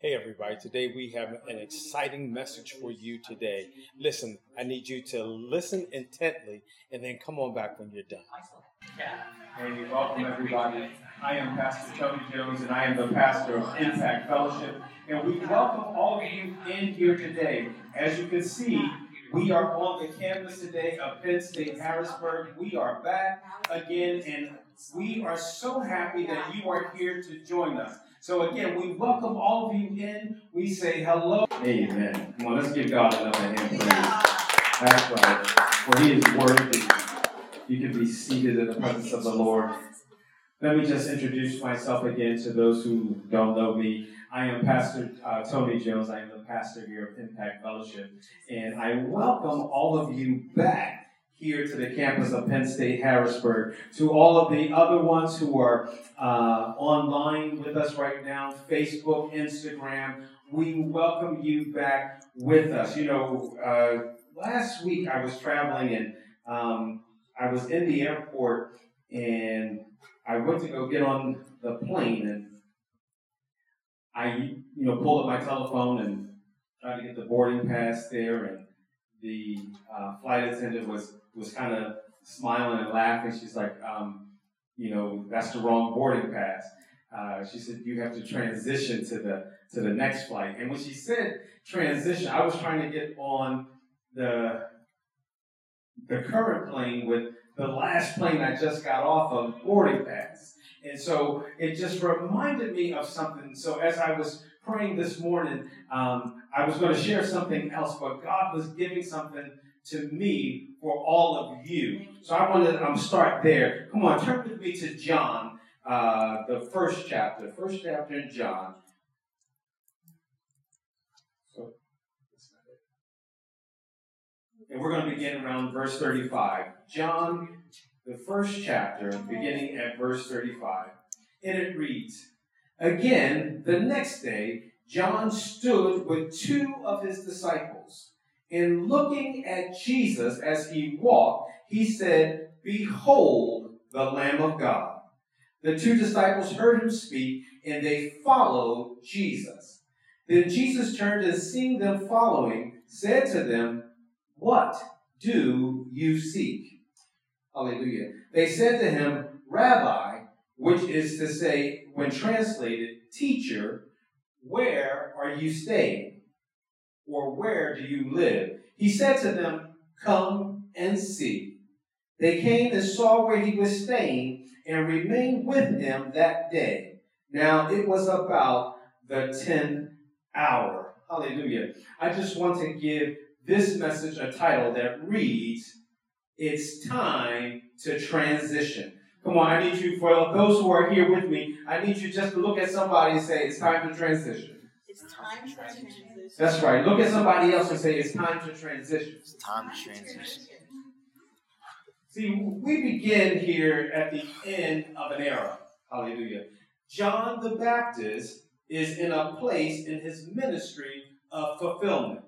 Hey, everybody. Today we have an exciting message for you today. Listen, I need you to listen intently and then come on back when you're done. Hey, welcome, everybody. I am Pastor Tony Jones, and I am the pastor of Impact Fellowship. And we welcome all of you in here today. As you can see, we are on the campus today of Penn State Harrisburg. We are back again, and we are so happy that you are here to join us. So again, we welcome all of you in. We say hello. Amen. Come on, let's give God another hand, please. That's right. For He is worthy. You can be seated in the presence of the Lord. Let me just introduce myself again to those who don't know me. I am Pastor Tony Jones. I am the pastor here of Impact Fellowship. And I welcome all of you back here to the campus of Penn State Harrisburg. To all of the other ones who are online with us right now, Facebook, Instagram, we welcome you back with us. You know, last week I was traveling and I was in the airport and I went to go get on the plane and I, pulled up my telephone and tried to get the boarding pass there, and the flight attendant was kind of smiling and laughing. She's like, that's the wrong boarding pass. She said, you have to transition to the next flight. And when she said transition, I was trying to get on the current plane with the last plane I just got off of boarding pass. And so it just reminded me of something. So as I was praying this morning, I was going to share something else, but God was giving something to me for all of you. So I want to start there. Come on, turn with me to John, the first chapter in John. So, and we're going to begin around verse 35. John, the first chapter, beginning at verse 35. And it reads, Again, the next day, John stood with two of his disciples, and looking at Jesus as he walked, he said, Behold the Lamb of God. The two disciples heard him speak, and they followed Jesus. Then Jesus turned and seeing them following, said to them, What do you seek? Hallelujah. They said to him, Rabbi, which is to say, when translated, teacher, where are you staying? Or where do you live? He said to them, Come and see. They came and saw where he was staying and remained with him that day. Now it was about the 10th hour. Hallelujah. I just want to give this message a title that reads, It's Time to Transition. Come on, I need you, for those who are here with me, I need you just to look at somebody and say, It's time to transition. It's time to transition. That's right. Look at somebody else and say, It's time to transition. It's time to transition. See, we begin here at the end of an era. Hallelujah. John the Baptist is in a place in his ministry of fulfillment.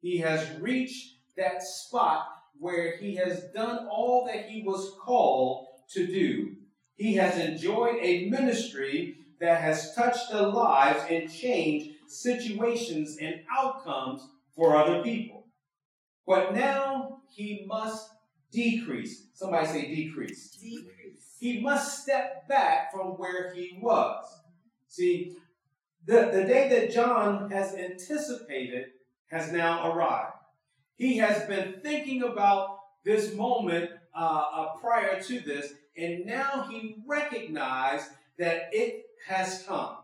He has reached that spot where he has done all that he was called to do. He has enjoyed a ministry that has touched the lives and changed situations and outcomes for other people. But now he must decrease. Somebody say decrease. Decrease. He must step back from where he was. See, the day that John has anticipated has now arrived. He has been thinking about this moment prior to this, and now he recognized that it has come.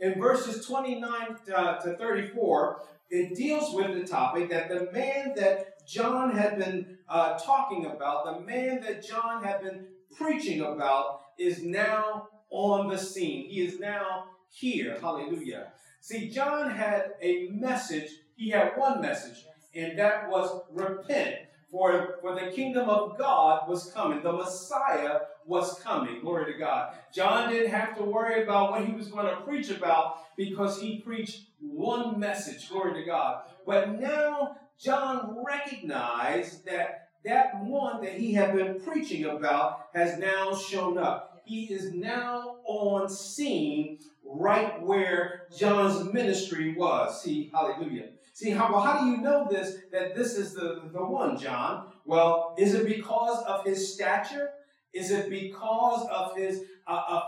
In verses 29 to 34, it deals with the topic that the man that John had been talking about, the man that John had been preaching about, is now on the scene. He is now here. Hallelujah. See, John had a message. He had one message, and that was repent. For the kingdom of God was coming. The Messiah was coming. Glory to God. John didn't have to worry about what he was going to preach about because he preached one message. Glory to God. But now John recognized that one that he had been preaching about has now shown up. He is now on scene right where John's ministry was. See, hallelujah. See, how do you know this, that this is the one, John? Well, is it because of his stature? Is it because of his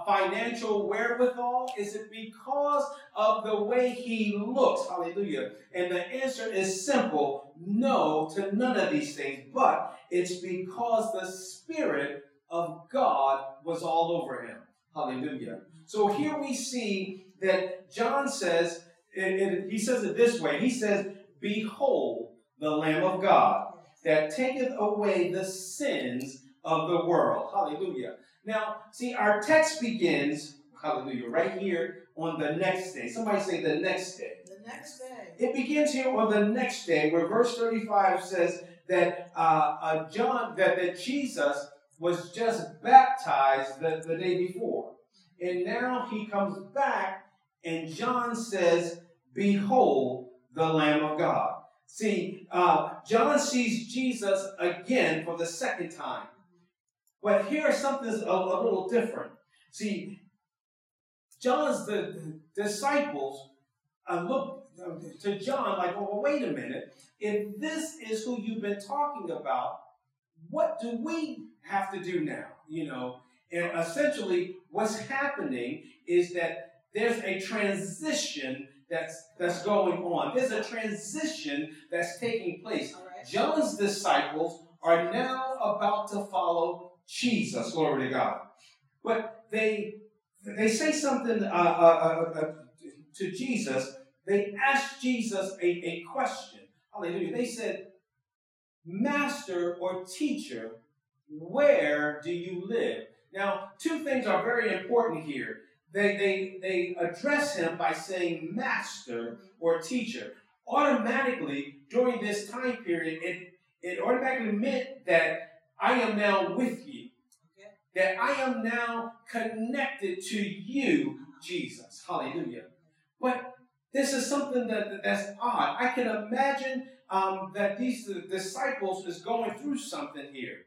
financial wherewithal? Is it because of the way he looks? Hallelujah. And the answer is simple. No to none of these things. But it's because the Spirit of God was all over him. Hallelujah. So here we see that John says, and he says it this way. He says, "Behold the Lamb of God that taketh away the sins of the world." Hallelujah. Now, see, our text begins, hallelujah, right here on the next day. Somebody say the next day. The next day. It begins here on the next day, where verse 35 says that Jesus was just baptized the day before. And now he comes back and John says, "Behold the Lamb of God." See, John sees Jesus again for the second time. But here something's a little different. See, John's the disciples look to John like, "Oh, wait a minute. If this is who you've been talking about, what do we have to do now?" You know, and essentially what's happening is that there's a transition that's going on. There's a transition that's taking place. Right. John's disciples are now about to follow Jesus, glory to God. But they say something to Jesus. They asked Jesus a question. Hallelujah. They said, "Master or teacher, where do you live?" Now, two things are very important here. They address him by saying master or teacher. Automatically, during this time period, it automatically meant that I am now with you. Okay. That I am now connected to you, Jesus. Hallelujah. But this is something that's odd. I can imagine that these disciples is going through something here.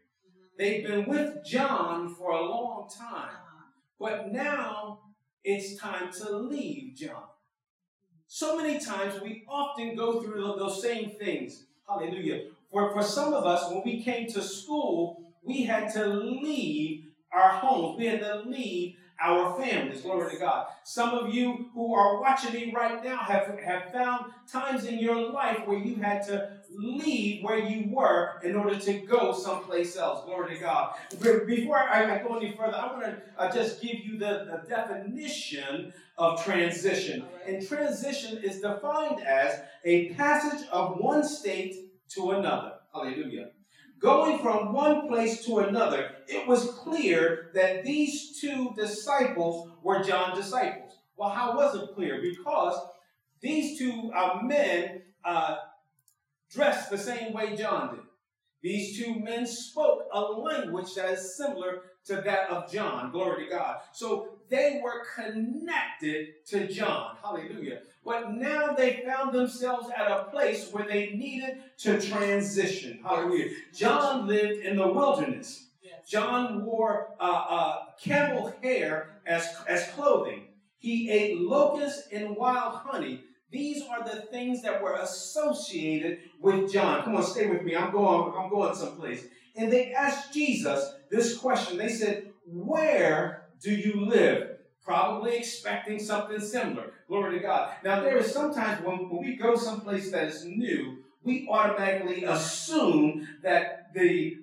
They've been with John for a long time, but now it's time to leave John. So many times we often go through those same things. Hallelujah. For some of us, when we came to school, we had to leave our homes. We had to leave our families. Glory to God. Some of you who are watching me right now have found times in your life where you had to leave where you were in order to go someplace else. Glory to God. Before I go any further, I want to just give you the definition of transition. And transition is defined as a passage of one state to another. Hallelujah. Going from one place to another, it was clear that these two disciples were John's disciples. Well, how was it clear? Because these two men dressed the same way John did. These two men spoke a language that is similar to that of John. Glory to God. So they were connected to John. Hallelujah. But now they found themselves at a place where they needed to transition. Hallelujah. John lived in the wilderness. John wore camel hair as clothing. He ate locusts and wild honey. These are the things that were associated with John. Come on, stay with me. I'm going someplace. And they asked Jesus this question. They said, "Where do you live?" Probably expecting something similar. Glory to God. Now, there is sometimes when we go someplace that is new, we automatically assume that the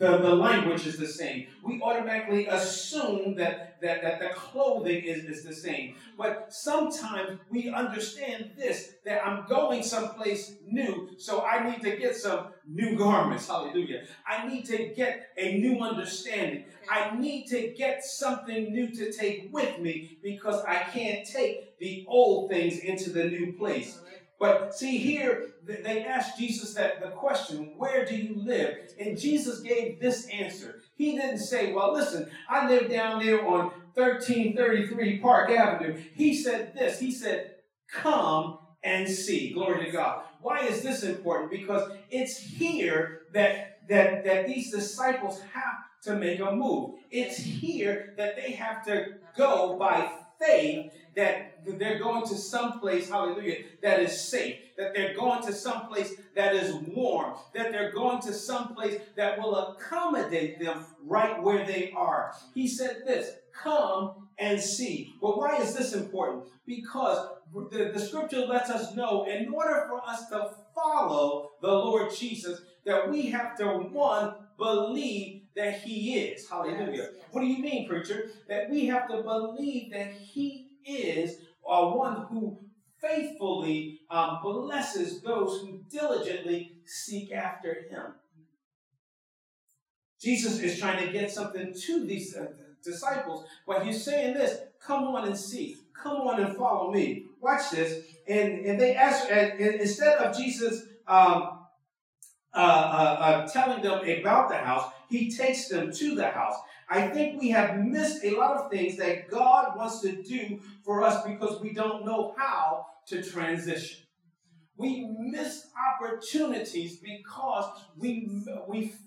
language is the same. We automatically assume that the clothing is the same. But sometimes we understand this, that I'm going someplace new, so I need to get some new garments. Hallelujah. I need to get a new understanding. I need to get something new to take with me, because I can't take the old things into the new place. But see here, they asked Jesus the question, "Where do you live?" And Jesus gave this answer. He didn't say, "Well, listen, I live down there on 1333 Park Avenue." He said this. He said, "Come and see." Glory to God. Why is this important? Because it's here that these disciples have to make a move. It's here that they have to go by faith that they're going to someplace, hallelujah, that is safe, that they're going to someplace that is warm, that they're going to someplace that will accommodate them right where they are. He said this, come and see. But why is this important? Because the scripture lets us know, in order for us to follow the Lord Jesus, that we have to, one, believe that he is. Hallelujah. Yes, yes. What do you mean, preacher? That we have to believe that he is one who faithfully blesses those who diligently seek after him. Jesus is trying to get something to these disciples, but he's saying this, come on and see. Come on and follow me. Watch this. And they asked, and instead of Jesus telling them about the house, he takes them to the house. I think we have missed a lot of things that God wants to do for us because we don't know how to transition. We miss opportunities because we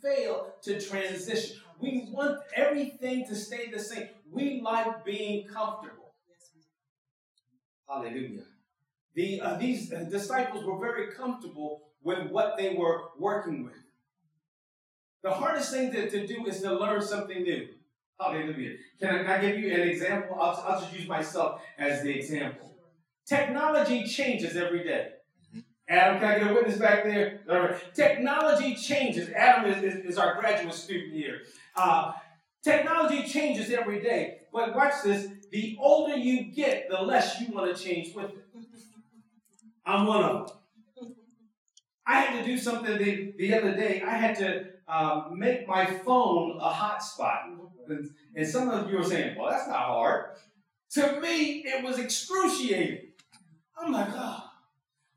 fail to transition. We want everything to stay the same. We like being comfortable. Hallelujah. These disciples were very comfortable with what they were working with. The hardest thing to do is to learn something new. Hallelujah. Can I give you an example? I'll just use myself as the example. Technology changes every day. Adam, can I get a witness back there? All right. Technology changes. Adam is our graduate student here. Technology changes every day. But watch this. The older you get, the less you want to change with it. I'm one of them. I had to do something the other day. I had to make my phone a hotspot. And some of you are saying, well, that's not hard. To me, it was excruciating. I'm like, oh,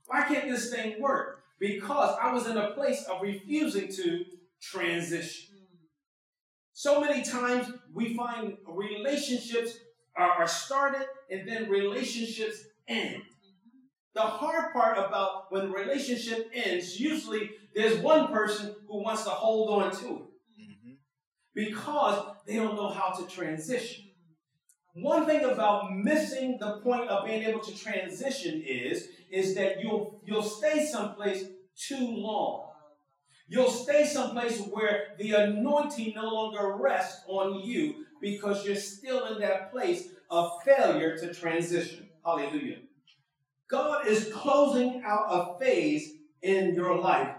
why can't this thing work? Because I was in a place of refusing to transition. So many times we find relationships are started and then relationships end. The hard part about when the relationship ends, usually there's one person who wants to hold on to it because they don't know how to transition. One thing about missing the point of being able to transition is that you'll stay someplace too long. You'll stay someplace where the anointing no longer rests on you because you're still in that place of failure to transition. Hallelujah. God is closing out a phase in your life,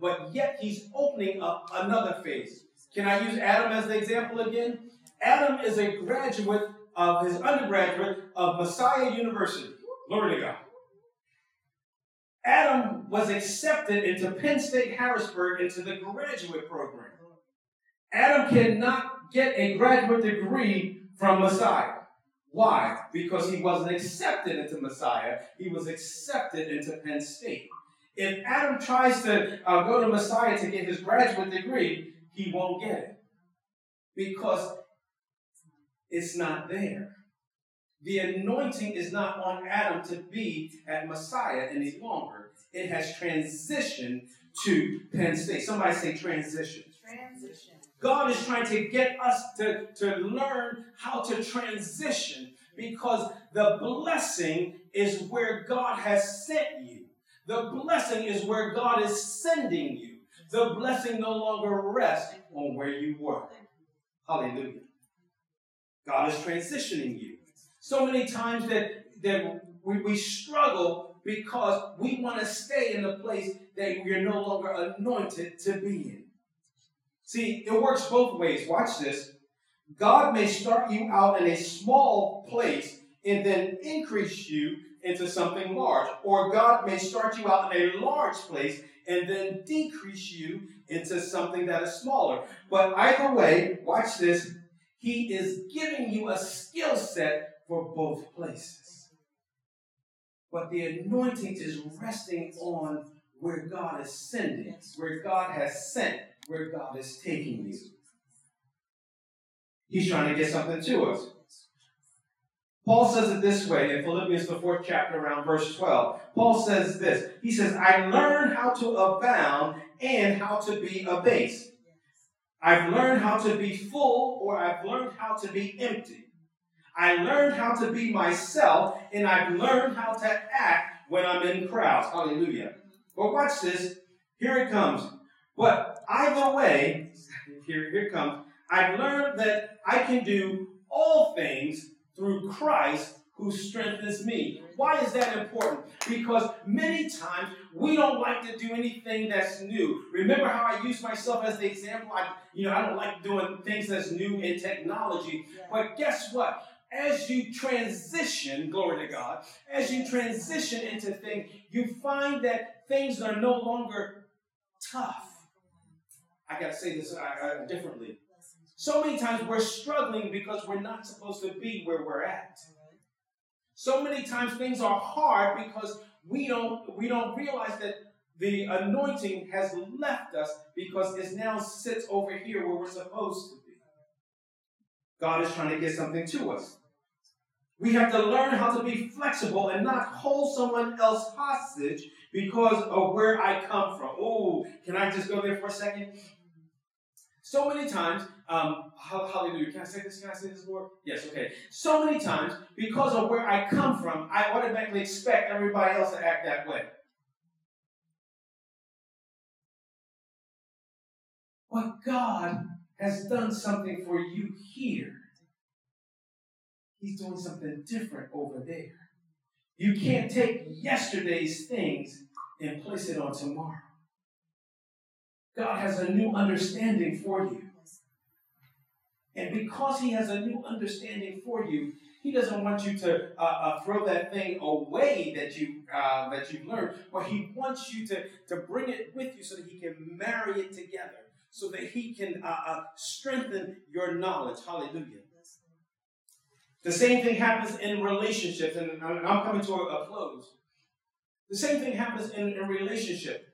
but yet he's opening up another phase. Can I use Adam as an example again? Adam is a graduate of his undergraduate of Messiah University. Glory to God. Adam was accepted into Penn State Harrisburg into the graduate program. Adam cannot get a graduate degree from Messiah. Why? Because he wasn't accepted into Messiah. He was accepted into Penn State. If Adam tries to go to Messiah to get his graduate degree, he won't get it because it's not there. The anointing is not on Adam to be at Messiah any longer. It has transitioned to Penn State. Somebody say transition. Transition. God is trying to get us to learn how to transition because the blessing is where God has sent you. The blessing is where God is sending you. The blessing no longer rests on where you were. Hallelujah. God is transitioning you. So many times that we struggle because we want to stay in the place that we are no longer anointed to be in. See, it works both ways. Watch this. God may start you out in a small place and then increase you into something large. Or God may start you out in a large place and then decrease you into something that is smaller. But either way, watch this. He is giving you a skill set for both places. But the anointing is resting on where God is sending, where God has sent, where God is taking you. He's trying to get something to us. Paul says it this way in Philippians, the 4th chapter, around verse 12. Paul says this. He says, I learned how to abound and how to be abased. I've learned how to be full, or I've learned how to be empty. I learned how to be myself, and I've learned how to act when I'm in crowds. Hallelujah. But watch this. Here it comes. But either way, here it comes. I've learned that I can do all things through Christ who strengthens me. Why is that important? Because many times we don't like to do anything that's new. Remember how I used myself as the example? I don't like doing things that's new in technology. But guess what? As you transition, glory to God, as you transition into things, you find that things are no longer tough. I got to say this differently. So many times we're struggling because we're not supposed to be where we're at. So many times things are hard because we don't realize that the anointing has left us because it now sits over here where we're supposed to be. God is trying to get something to us. We have to learn how to be flexible and not hold someone else hostage because of where I come from. Oh, can I just go there for a second? So many times, hallelujah, can I say this? Can I say this, Lord? Yes, okay. So many times, because of where I come from, I automatically expect everybody else to act that way. But God has done something for you here. He's doing something different over there. You can't take yesterday's things and place it on tomorrow. God has a new understanding for you. And because he has a new understanding for you, he doesn't want you to throw that thing away that you've learned, but he wants you to bring it with you so that he can marry it together, so that he can strengthen your knowledge. Hallelujah. The same thing happens in relationships, and I'm coming to a close. The same thing happens in a relationship.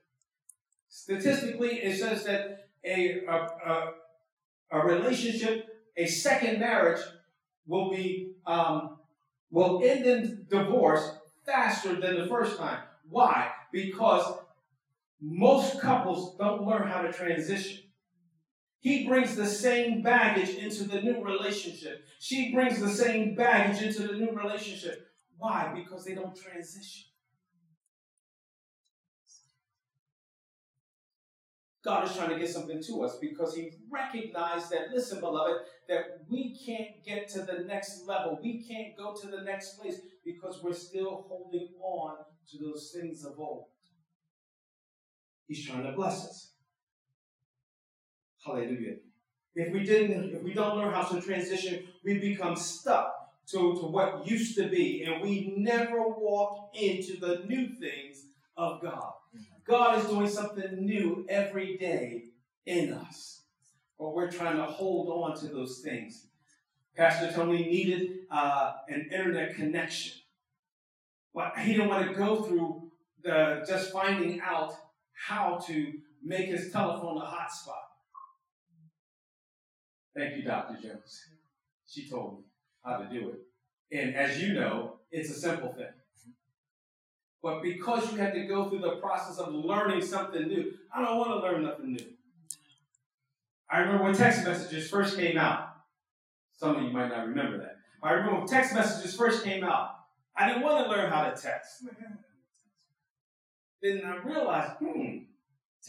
Statistically, it says that a relationship, a second marriage, will end in divorce faster than the first time. Why? Because most couples don't learn how to transition. He brings the same baggage into the new relationship. She brings the same baggage into the new relationship. Why? Because they don't transition. God is trying to get something to us because he recognized that, listen, beloved, that we can't get to the next level. We can't go to the next place because we're still holding on to those things of old. He's trying to bless us. Hallelujah. If we don't learn how to transition, we become stuck to what used to be, and we never walk into the new things of God. God is doing something new every day in us, but we're trying to hold on to those things. Pastor Tony needed an internet connection, but he didn't want to go through just finding out how to make his telephone a hotspot. Thank you, Dr. Jones. She told me how to do it, and as you know, it's a simple thing. But because you had to go through the process of learning something new, I don't want to learn nothing new. I remember when text messages first came out. Some of you might not remember that. But I remember when text messages first came out, I didn't want to learn how to text. Then I realized,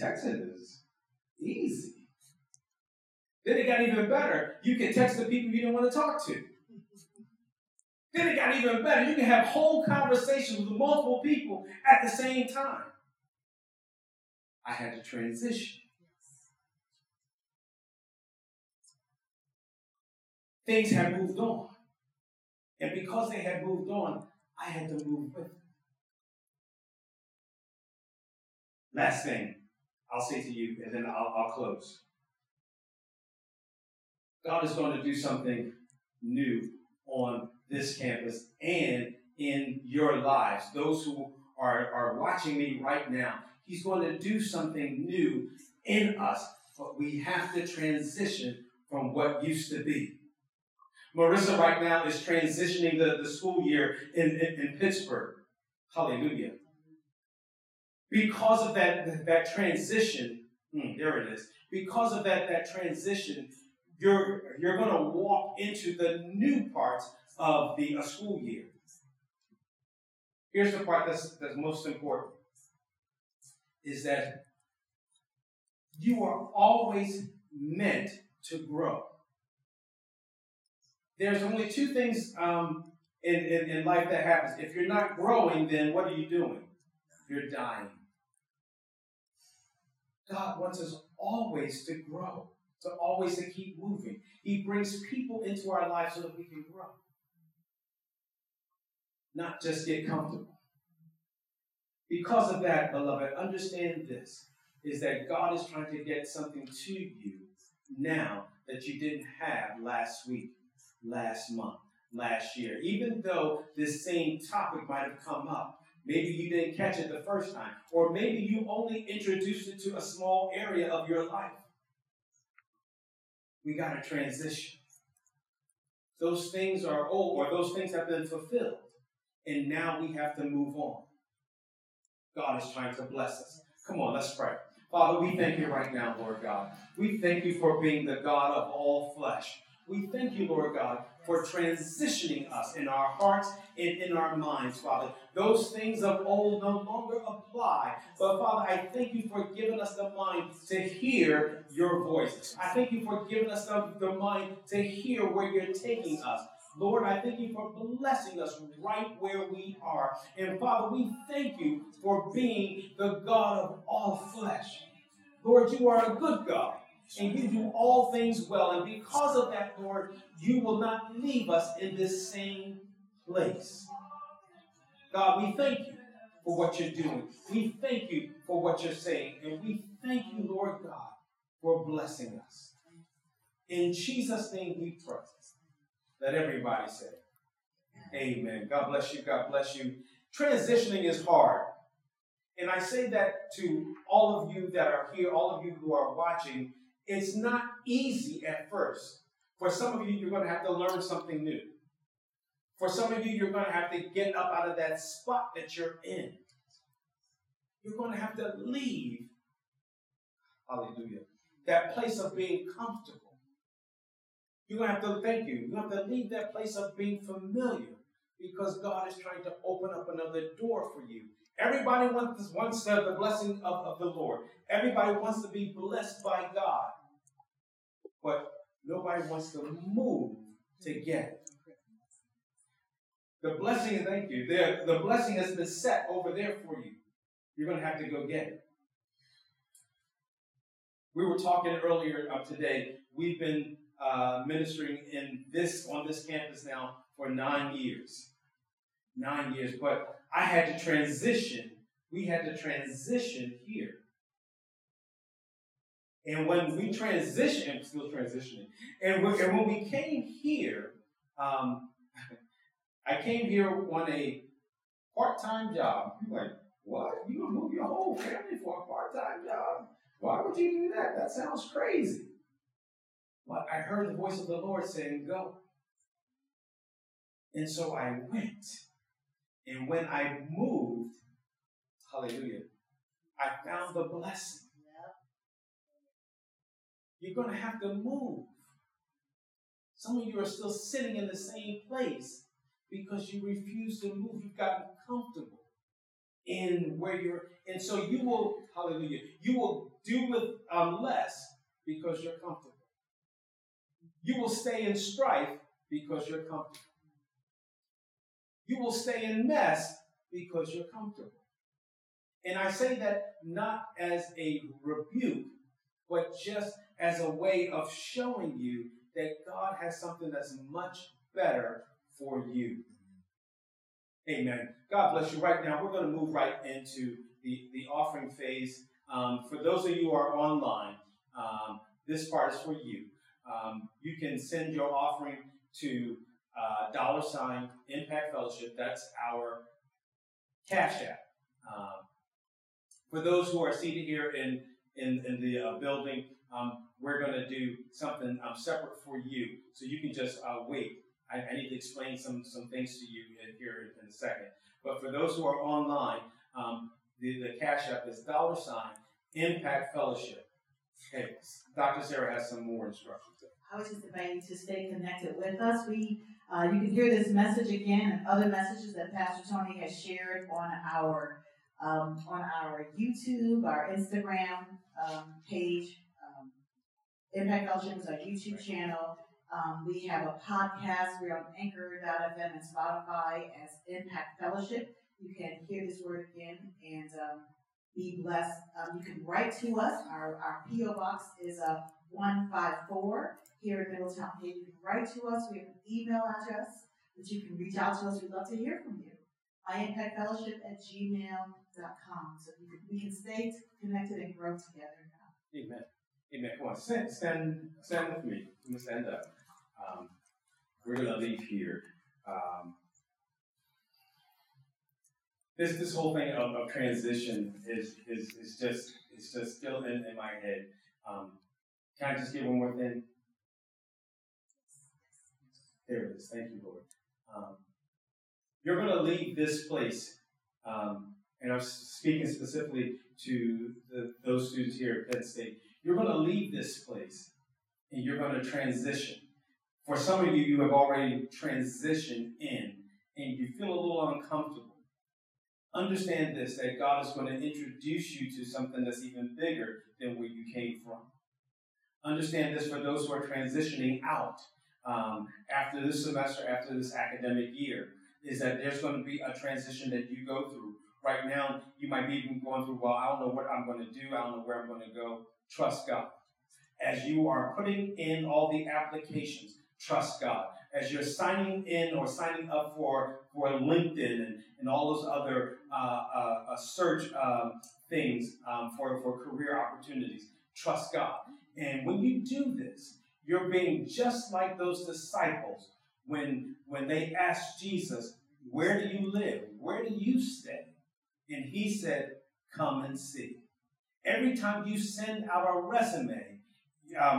texting is easy. Then it got even better. You can text the people you don't want to talk to. Then it got even better. You can have whole conversations with multiple people at the same time. I had to transition. Yes. Things had moved on. And because they had moved on, I had to move with them. Last thing I'll say to you, and then I'll close. God is going to do something new on this campus and in your lives. Those who are watching me right now, he's going to do something new in us, but we have to transition from what used to be. Marissa right now is transitioning the school year in Pittsburgh. Hallelujah. Because of that transition, there it is. Because of that transition, you're going to walk into the new parts of the school year. Here's the part that's most important, is that you are always meant to grow. There's only two things in life that happens. If you're not growing, then what are you doing? You're dying. God wants us always to grow, to keep moving. He brings people into our lives so that we can grow, not just get comfortable. Because of that, beloved, understand this, is that God is trying to get something to you now that you didn't have last week, last month, last year. Even though this same topic might have come up, maybe you didn't catch it the first time, or maybe you only introduced it to a small area of your life. We got to transition. Those things are old, or those things have been fulfilled, and now we have to move on. God is trying to bless us. Come on, let's pray. Father, we thank you right now, Lord God. We thank you for being the God of all flesh. We thank you, Lord God, for transitioning us in our hearts and in our minds, Father. Those things of old no longer apply. But, Father, I thank you for giving us the mind to hear your voice. I thank you for giving us the mind to hear where you're taking us. Lord, I thank you for blessing us right where we are. And, Father, we thank you for being the God of all flesh. Lord, you are a good God, and you do all things well. And because of that, Lord, you will not leave us in this same place. God, we thank you for what you're doing. We thank you for what you're saying. And we thank you, Lord God, for blessing us. In Jesus' name we pray. Let everybody say amen. God bless you. God bless you. Transitioning is hard. And I say that to all of you that are here, all of you who are watching. It's not easy at first. For some of you, you're going to have to learn something new. For some of you, you're going to have to get up out of that spot that you're in. You're going to have to leave, hallelujah, that place of being comfortable. You're going to have to You're going to have to leave that place of being familiar, because God is trying to open up another door for you. Everybody wants the blessing of the Lord. Everybody wants to be blessed by God. But nobody wants to move to get it. The blessing has been set over there for you. You're going to have to go get it. We were talking earlier today. We've been ministering on this campus now for 9 years. 9 years. But I had to transition. We had to transition here. And when we transitioned, I'm still transitioning. And when we came here, I came here on a part-time job. You're like, what? You gonna move your whole family for a part-time job? Why would you do that? That sounds crazy. But I heard the voice of the Lord saying, go. And so I went. And when I moved, hallelujah, I found the blessing. You're going to have to move. Some of you are still sitting in the same place because you refuse to move. You've gotten comfortable in where you're. And so you will, hallelujah, you will do with less because you're comfortable. You will stay in strife because you're comfortable. You will stay in mess because you're comfortable. And I say that not as a rebuke, but just as a way of showing you that God has something that's much better for you. Amen. God bless you. Right now, we're going to move right into the offering phase. For those of you who are online, this part is for you. You can send your offering to $ Impact Fellowship. That's our Cash App. For those who are seated here in the building, we're going to do something separate for you. So you can just wait. I need to explain some things to you here in a second. But for those who are online, the Cash App is $Impact Fellowship. Okay, Dr. Sarah has some more instructions. I was just inviting to stay connected with us. You can hear this message again and other messages that Pastor Tony has shared on our YouTube, our Instagram page. Impact Fellowship is our YouTube channel. We have a podcast. We're on Anchor.fm and Spotify as Impact Fellowship. You can hear this word again and be blessed. You can write to us. Our P.O. Box is 154 here in Middletown. You can write to us. We have an email address that you can reach out to us. We'd love to hear from you. MyImpactFellowship@gmail.com. So we can stay connected and grow together now. Amen. Amen. Come on, stand with me. I'm going to stand up. We're going to leave here. This whole thing of transition is just still in my head. Can I just give one more thing? There it is. Thank you, Lord. You're going to leave this place, and I'm speaking specifically to those students here at Penn State. You're going to leave this place, and you're going to transition. For some of you, you have already transitioned in, and you feel a little uncomfortable. Understand this, that God is going to introduce you to something that's even bigger than where you came from. Understand this for those who are transitioning out after this semester, after this academic year, is that there's going to be a transition that you go through. Right now, you might be even going through, well, I don't know what I'm going to do. I don't know where I'm going to go. Trust God. As you are putting in all the applications, trust God. As you're signing in or signing up for LinkedIn and all those other search things for career opportunities, trust God. And when you do this, you're being just like those disciples when they asked Jesus, where do you live? Where do you stay? And he said, come and see. Every time you send out a resume,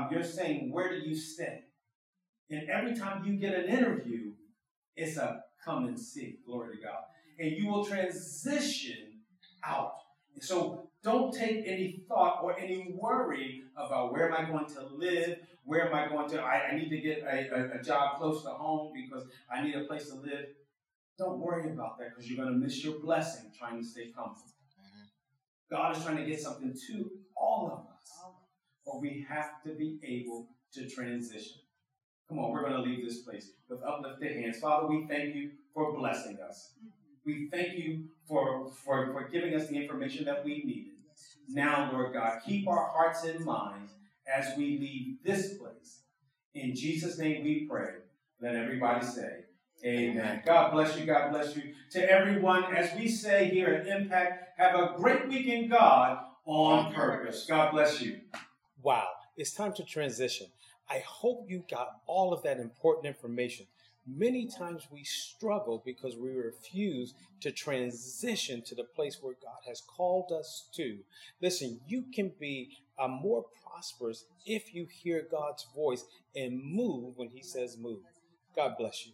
you're saying, where do you stay? And every time you get an interview, it's a come and see, glory to God. And you will transition out. And so don't take any thought or any worry about where am I going to live, where am I going to, I need to get a job close to home because I need a place to live. Don't worry about that because you're going to miss your blessing trying to stay comfortable. God is trying to get something to all of us, but we have to be able to transition. Come on, we're going to leave this place with uplifted hands. Father, we thank you for blessing us. We thank you for giving us the information that we needed. Now, Lord God, keep our hearts in mind as we leave this place. In Jesus' name we pray. Let everybody say, amen. God bless you. God bless you. To everyone, as we say here at Impact, have a great week in God on purpose. God bless you. Wow. It's time to transition. I hope you got all of that important information. Many times we struggle because we refuse to transition to the place where God has called us to. Listen, you can be more prosperous if you hear God's voice and move when he says move. God bless you.